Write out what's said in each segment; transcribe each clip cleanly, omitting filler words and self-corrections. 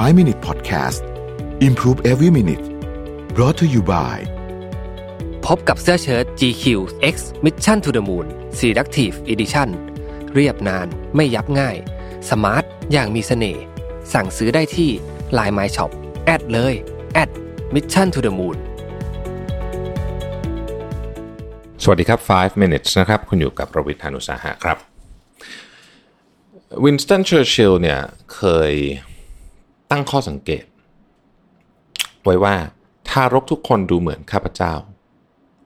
5-Minute Podcast Improve Every Minute Brought to you by พบกับเสื้อเชิ้ต GQ X Mission to the Moon Selective Edition เรียบนานไม่ยับง่ายสมาร์ทอย่างมีเสน่ห์สั่งซื้อได้ที่ LINE My Shop แอดเลยMission to the Moonสวัสดีครับ 5 minutes นะครับคุณอยู่กับประวิตร ธานุสาหะครับ Winston Churchill เนี่ยเคยตั้งข้อสังเกตไว้ว่าทารกทุกคนดูเหมือนข้าพเจ้า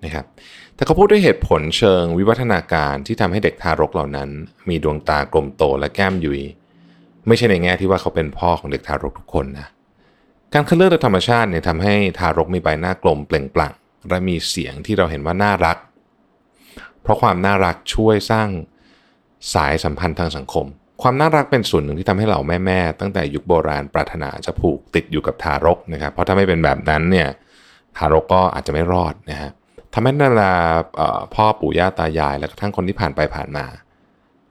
นะครับแต่เขาพูดด้วยเหตุผลเชิงวิวัฒนาการที่ทำให้เด็กทารกเหล่านั้นมีดวงตากลมโตและแก้มยุยไม่ใช่ในแง่ที่ว่าเขาเป็นพ่อของเด็กทารกทุกคนนะการคัดเลือกโดยธรรมชาติเนี่ยทำให้ทารกมีใบหน้ากลมเปล่งปลั่งและมีเสียงที่เราเห็นว่าน่ารักเพราะความน่ารักช่วยสร้างสายสัมพันธ์ทางสังคมความน่ารักเป็นส่วนหนึ่งที่ทำให้เหล่าแม่ๆตั้งแต่ยุคโบราณปรารถนาจะผูกติดอยู่กับทารกนะครับเพราะถ้าไม่เป็นแบบนั้นเนี่ยทารกก็อาจจะไม่รอดนะฮะทำให้นาราพ่อปู่ย่าตายายและกระทั่งคนที่ผ่านไปผ่านมา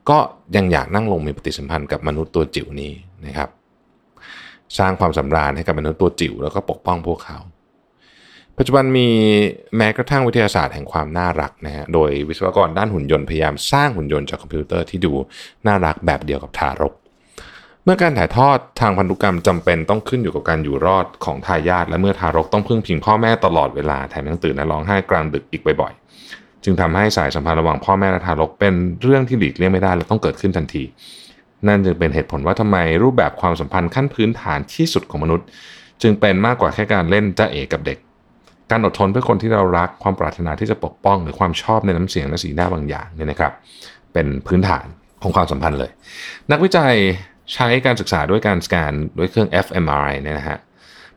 ก็ยังอยากนั่งลงมีปฏิสัมพันธ์กับมนุษย์ตัวจิ๋วนี้นะครับสร้างความสำราญให้กับมนุษย์ตัวจิ๋วแล้วก็ปกป้องพวกเขาปัจจุบันมีแม้กระทั่งวิทยาศาสตร์แห่งความน่ารักนะฮะโดยวิศวกรด้านหุ่นยนต์พยายามสร้างหุ่นยนต์จากคอมพิวเตอร์ที่ดูน่ารักแบบเดียวกับทารกเมื่อการถ่ายทอดทางพันธุกรรมจำเป็นต้องขึ้นอยู่กับการอยู่รอดของทายาทและเมื่อทารกต้องพึ่งพิงพ่อแม่ตลอดเวลาแถมยังตื่นและร้องไห้กลางดึกอีกบ่อยๆจึงทำให้สายสัมพันธ์ระหว่างพ่อแม่และทารกเป็นเรื่องที่หลีกเลี่ยงไม่ได้และต้องเกิดขึ้นทันทีนั่นจึงเป็นเหตุผลว่าทำไมรูปแบบความสัมพันธ์ขั้นพื้นฐานที่สุดของมนุษย์จึงเป็นมากกว่าแค่การเล่นจ๊ะเอ๋กับเด็กการอดทนเพื่อคนที่เรารักความปรารถนาที่จะปกป้องหรือความชอบในน้ำเสียงและสีหน้าบางอย่างเนี่ยนะครับเป็นพื้นฐานของความสัมพันธ์เลยนักวิจัยใช้การศึกษาด้วยการสแกนด้วยเครื่อง fMRI เนี่ยนะฮะ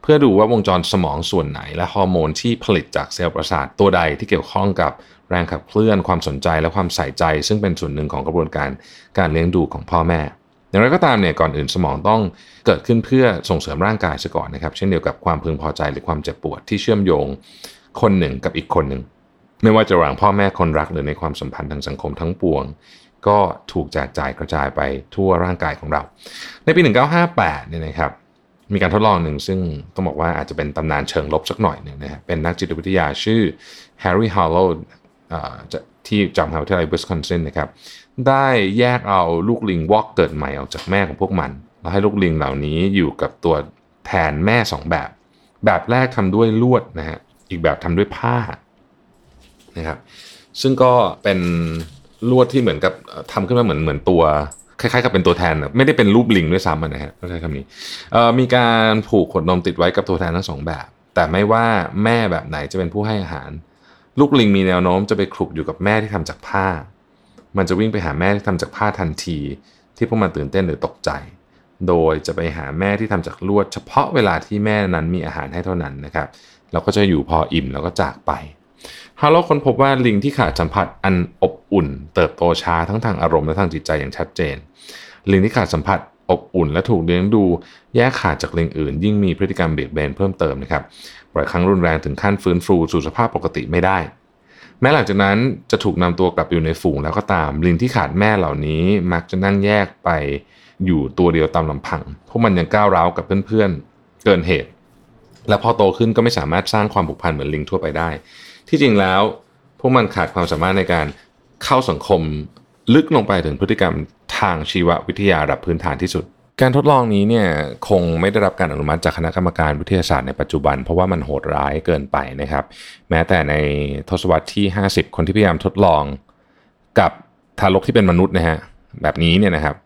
เพื่อดูว่าวงจรสมองส่วนไหนและฮอร์โมนที่ผลิตจากเซลล์ประสาทตัวใดที่เกี่ยวข้องกับแรงขับเคลื่อนความสนใจและความใส่ใจซึ่งเป็นส่วนหนึ่งของกระบวนการเลี้ยงดูของพ่อแม่อย่างไรก็ตามเนี่ยก่อนอื่นสมองต้องเกิดขึ้นเพื่อส่งเสริมร่างกายซะก่อนนะครับเช่นเดียวกับความพึงพอใจหรือความเจ็บปวดที่เชื่อมโยงคนหนึ่งกับอีกคนหนึ่งไม่ว่าจะระหว่างพ่อแม่คนรักหรือในความสัมพันธ์ทางสังคมทั้งปวงก็ถูกแจกจ่ายกระจายไปทั่วร่างกายของเราในปี1958เนี่ยนะครับมีการทดลองหนึ่งซึ่งต้องบอกว่าอาจจะเป็นตำนานเชิงลบสักหน่อยนึงนะฮะเป็นนักจิตวิทยาชื่อแฮร์รี่ฮอลโลว์ที่จำหาวิทยาลัยวิสคอนซินนะครับได้แยกเอาลูกลิงวอกเกิดใหม่ออกจากแม่ของพวกมันแล้วให้ลูกลิงเหล่านี้อยู่กับตัวแทนแม่2แบบแรกทำด้วยลวดนะฮะอีกแบบทำด้วยผ้านะครับซึ่งก็เป็นลวดที่เหมือนกับทำขึ้นมาเหมือนตัวคล้ายๆกับเป็นตัวแทนไม่ได้เป็นรูปลิงด้วยซ้ำนะฮะใช้คำนี้มีการผูกขนนมติดไว้กับตัวแทนทั้ง2แบบแต่ไม่ว่าแม่แบบไหนจะเป็นผู้ให้อาหารลูกลิงมีแนวโน้มจะไปคลุกอยู่กับแม่ที่ทำจากผ้ามันจะวิ่งไปหาแม่ที่ทำจากผ้าทันทีที่พวกมันตื่นเต้นหรือตกใจโดยจะไปหาแม่ที่ทำจากลวดเฉพาะเวลาที่แม่นั้นมีอาหารให้เท่านั้นนะครับเราก็จะอยู่พออิ่มแล้วก็จากไปฮาร์โลว์ค้นพบว่าลิงที่ขาดสัมผัสอันอบอุ่นเติบโตช้าทั้งทางอารมณ์และทางจิตใจอย่างชัดเจนลิงที่ขาดสัมผัสอบอุ่นและถูกเลี้ยงดูแยกขาดจากลิงอื่นยิ่งมีพฤติกรรมเบี่ยงเบนเพิ่มเติมนะครับบ่อยครั้งรุนแรงถึงขั้นฟื้นฟูสู่สภาพปกติไม่ได้แม้หลังจากนั้นจะถูกนำตัวกลับอยู่ในฝูงแล้วก็ตามลิงที่ขาดแม่เหล่านี้มักจะนั่งแยกไปอยู่ตัวเดียวตามลำพังพวกมันยังก้าวร้าวกับเพื่อนๆเกินเหตุและพอโตขึ้นก็ไม่สามารถสร้างความผูกพันเหมือนลิงทั่วไปได้ที่จริงแล้วพวกมันขาดความสามารถในการเข้าสังคมลึกลงไปถึงพฤติกรรมทางชีววิทยาระดับพื้นฐานที่สุดการทดลองนี้เนี่ยคงไม่ได้รับการอนุมัติจากคณะกรรมการวิทยาศาสตร์ในปัจจุบันเพราะว่ามันโหดร้ายเกินไปนะครับแม้แต่ในทศวรรษที่50คนที่พยายามทดลองกับทารกที่เป็นมนุษย์นะฮะแบบนี้เนี่ยนะครับ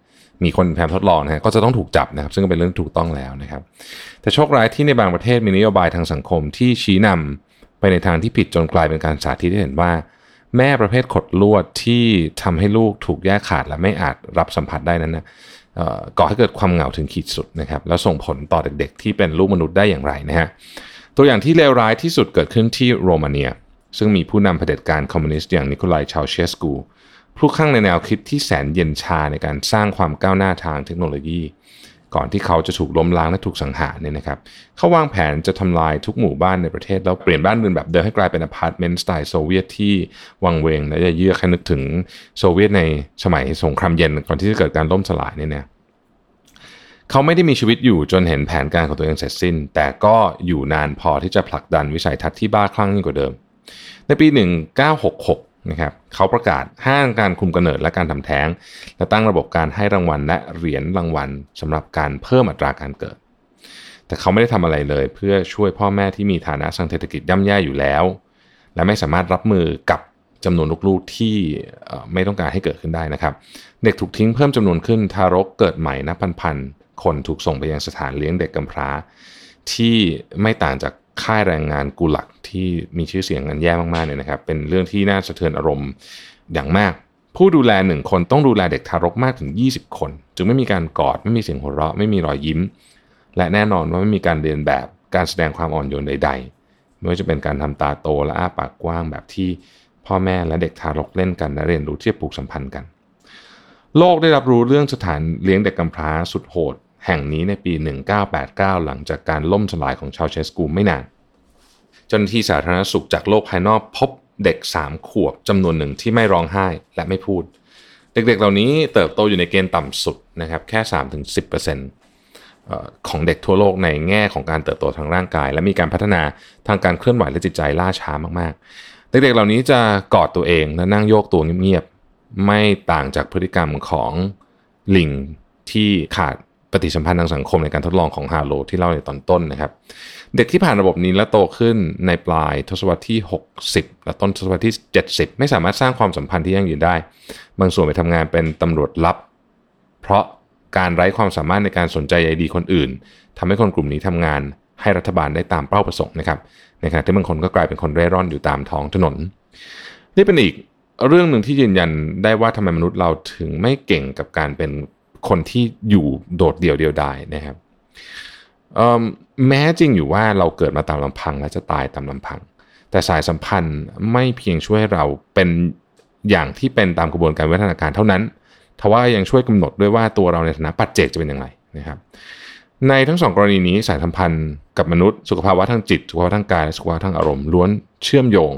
มีคนพยายามทดลองนะฮะก็จะต้องถูกจับนะครับซึ่งเป็นเรื่องถูกต้องแล้วนะครับแต่โชคร้ายที่ในบางประเทศมีนโยบายทางสังคมที่ชี้นำไปในทางที่ผิดจนกลายเป็นการสาธิตให้เห็นว่าแม่ประเภทขดลวดที่ทำให้ลูกถูกแยกขาดและไม่อาจรับสัมผัสได้นั้นนะก่อให้เกิดความเหงาถึงขีดสุดนะครับแล้วส่งผลต่อเด็กๆที่เป็นลูกมนุษย์ได้อย่างไรนะฮะตัวอย่างที่เลวร้ายที่สุดเกิดขึ้นที่โรมาเนียซึ่งมีผู้นำเผด็จการคอมมิวนิสต์อย่างนิโคไลชาวเชสกูผู้คลั่งในแนวคิดที่แสนเย็นชาในการสร้างความก้าวหน้าทางเทคโนโลยีก่อนที่เขาจะถูกล้มล้างและถูกสังหารเนี่ยนะครับเขาวางแผนจะทำลายทุกหมู่บ้านในประเทศแล้วเปลี่ยนบ้านเรือนแบบเดิมให้กลายเป็นอพาร์ตเมนต์สไตล์โซเวียตที่วังเวงและเยือกแค่นึกถึงโซเวียตในสมัยสงครามเย็นก่อนที่จะเกิดการล่มสลายเนี่ยนะ เขาไม่ได้มีชีวิตอยู่จนเห็นแผนการของตัวเองเสร็จสิ้นแต่ก็อยู่นานพอที่จะผลักดันวิสัยทัศน์ที่บ้าคลั่งยิ่งกว่าเดิมในปี1966นะครับเขาประกาศห้ามการคุมกำเนิดและการทำแท้งและตั้งระบบการให้รางวัลและเหรียญรางวัลสำหรับการเพิ่มอัตราการเกิดแต่เขาไม่ได้ทำอะไรเลยเพื่อช่วยพ่อแม่ที่มีฐานะทางเศรษฐกิจย่ำแย่อยู่แล้วและไม่สามารถรับมือกับจำนวนลูกๆที่ไม่ต้องการให้เกิดขึ้นได้นะครับเด็กถูกทิ้งเพิ่มจำนวนขึ้นทารกเกิดใหม่นับพันๆคนถูกส่งไปยังสถานเลี้ยงเด็กกำพร้าที่ไม่ต่างจากค่ายแรงงานกุลักที่มีชื่อเสียงกันแย่มากๆเนี่ยนะครับเป็นเรื่องที่น่าสะเทือนอารมณ์อย่างมากผู้ดูแล1คนต้องดูแลเด็กทารกมากถึง20คนจึงไม่มีการกอดไม่มีเสียงหัวเราะไม่มีรอยยิ้มและแน่นอนว่าไม่มีการเรียนแบบการแสดงความอ่อนโยนใดๆไม่ว่าจะเป็นการทำตาโตและอ้าปากกว้างแบบที่พ่อแม่และเด็กทารกเล่นกันและเรียนรู้ที่จะปลูกสัมพันธ์กันโลกได้รับรู้เรื่องสถานเลี้ยงเด็กกำพร้าสุดโหดแห่งนี้ในปี1989หลังจากการล่มสลายของชาวเชสกูไม่นานเจ้าหน้าที่สาธารณสุขจากโลกภายนอกพบเด็ก3ขวบจำนวนหนึ่งที่ไม่ร้องไห้และไม่พูดเด็กๆเหล่านี้เติบโตอยู่ในเกณฑ์ต่ำสุดนะครับแค่ 3-10% ของเด็กทั่วโลกในแง่ของการเติบโตทางร่างกายและมีการพัฒนาทางการเคลื่อนไหวและจิตใจล่าช้ามากๆเด็กๆเหล่านี้จะกอดตัวเองและนั่งโยกตัวเงียบๆไม่ต่างจากพฤติกรรมของลิงที่ขาดปฏิสัมพันธ์ทางสังคมในการทดลองของฮาโลที่เล่าในตอนต้นนะครับเด็กที่ผ่านระบบนี้และโตขึ้นในปลายทศวรรษที่60และต้นทศวรรษที่70ไม่สามารถสร้างความสัมพันธ์ที่ยั่งยืนได้บางส่วนไปทำงานเป็นตำรวจลับเพราะการไร้ความสามารถในการสนใจใยดีคนอื่นทำให้คนกลุ่มนี้ทำงานให้รัฐบาลได้ตามเป้าประสงค์นะครับในขณะที่บางคนก็กลายเป็นคนเร่ร่อนอยู่ตามท้องถนนนี่เป็นอีกเรื่องนึงที่ยืนยันได้ว่าทำไมมนุษย์เราถึงไม่เก่งกับการเป็นคนที่อยู่โดดเดี่ยวเดียวดายนะครับแม้จริงอยู่ว่าเราเกิดมาตามลำพังและจะตายตามลำพังแต่สายสัมพันธ์ไม่เพียงช่วยให้เราเป็นอย่างที่เป็นตามกระบวนการวิวัฒนาการเท่านั้นทว่ายังช่วยกำหนดด้วยว่าตัวเราในฐานะปัจเจกจะเป็นอย่างไรนะครับในทั้งสองกรณีนี้สายสัมพันธ์กับมนุษย์สุขภาวะทางจิตสุขภาวะทางกายและสุขภาวะทางอารมณ์ล้วนเชื่อมโยง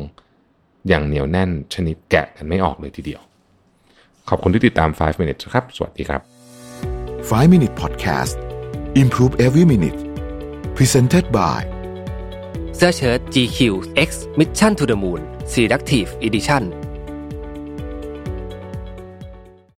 อย่างเหนียวแน่นชนิดแกะกันไม่ออกเลยทีเดียวขอบคุณที่ติดตาม5 minutes ครับสวัสดีครับ5 Minute Podcast Improve Every Minute Presented by เสื้อเชิ้ต GQ X Mission to the Moon Selective Edition